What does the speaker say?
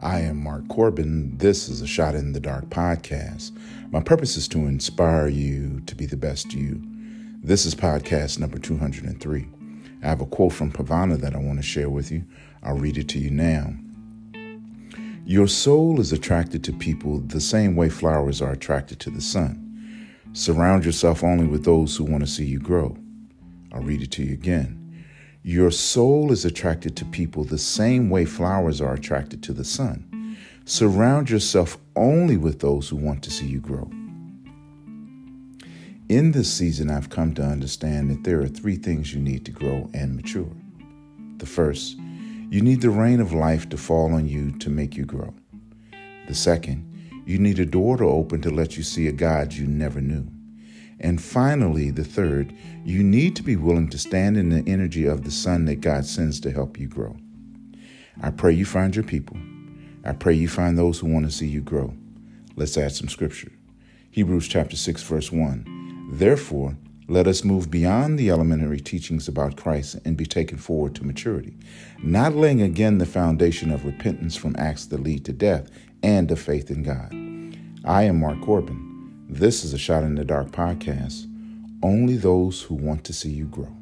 I am Mark Corbin. This is a Shot in the Dark podcast. My purpose is to inspire you to be the best you. This is podcast number 203. I have a quote from Pavana that I want to share with you. I'll read it to you now. Your soul is attracted to people the same way flowers are attracted to the sun. Surround yourself only with those who want to see you grow. I'll read it to you again. Your soul is attracted to people the same way flowers are attracted to the sun. Surround yourself only with those who want to see you grow. In this season, I've come to understand that there are three things you need to grow and mature. The first, you need the rain of life to fall on you to make you grow. The second, you need a door to open to let you see a God you never knew. And finally, the third, you need to be willing to stand in the energy of the sun that God sends to help you grow. I pray you find your people. I pray you find those who want to see you grow. Let's add some scripture. Hebrews chapter 6, verse 1. Therefore, let us move beyond the elementary teachings about Christ and be taken forward to maturity, not laying again the foundation of repentance from acts that lead to death and of faith in God. I am Mark Corbin. This is a Shot in the Dark podcast. Only those who want to see you grow.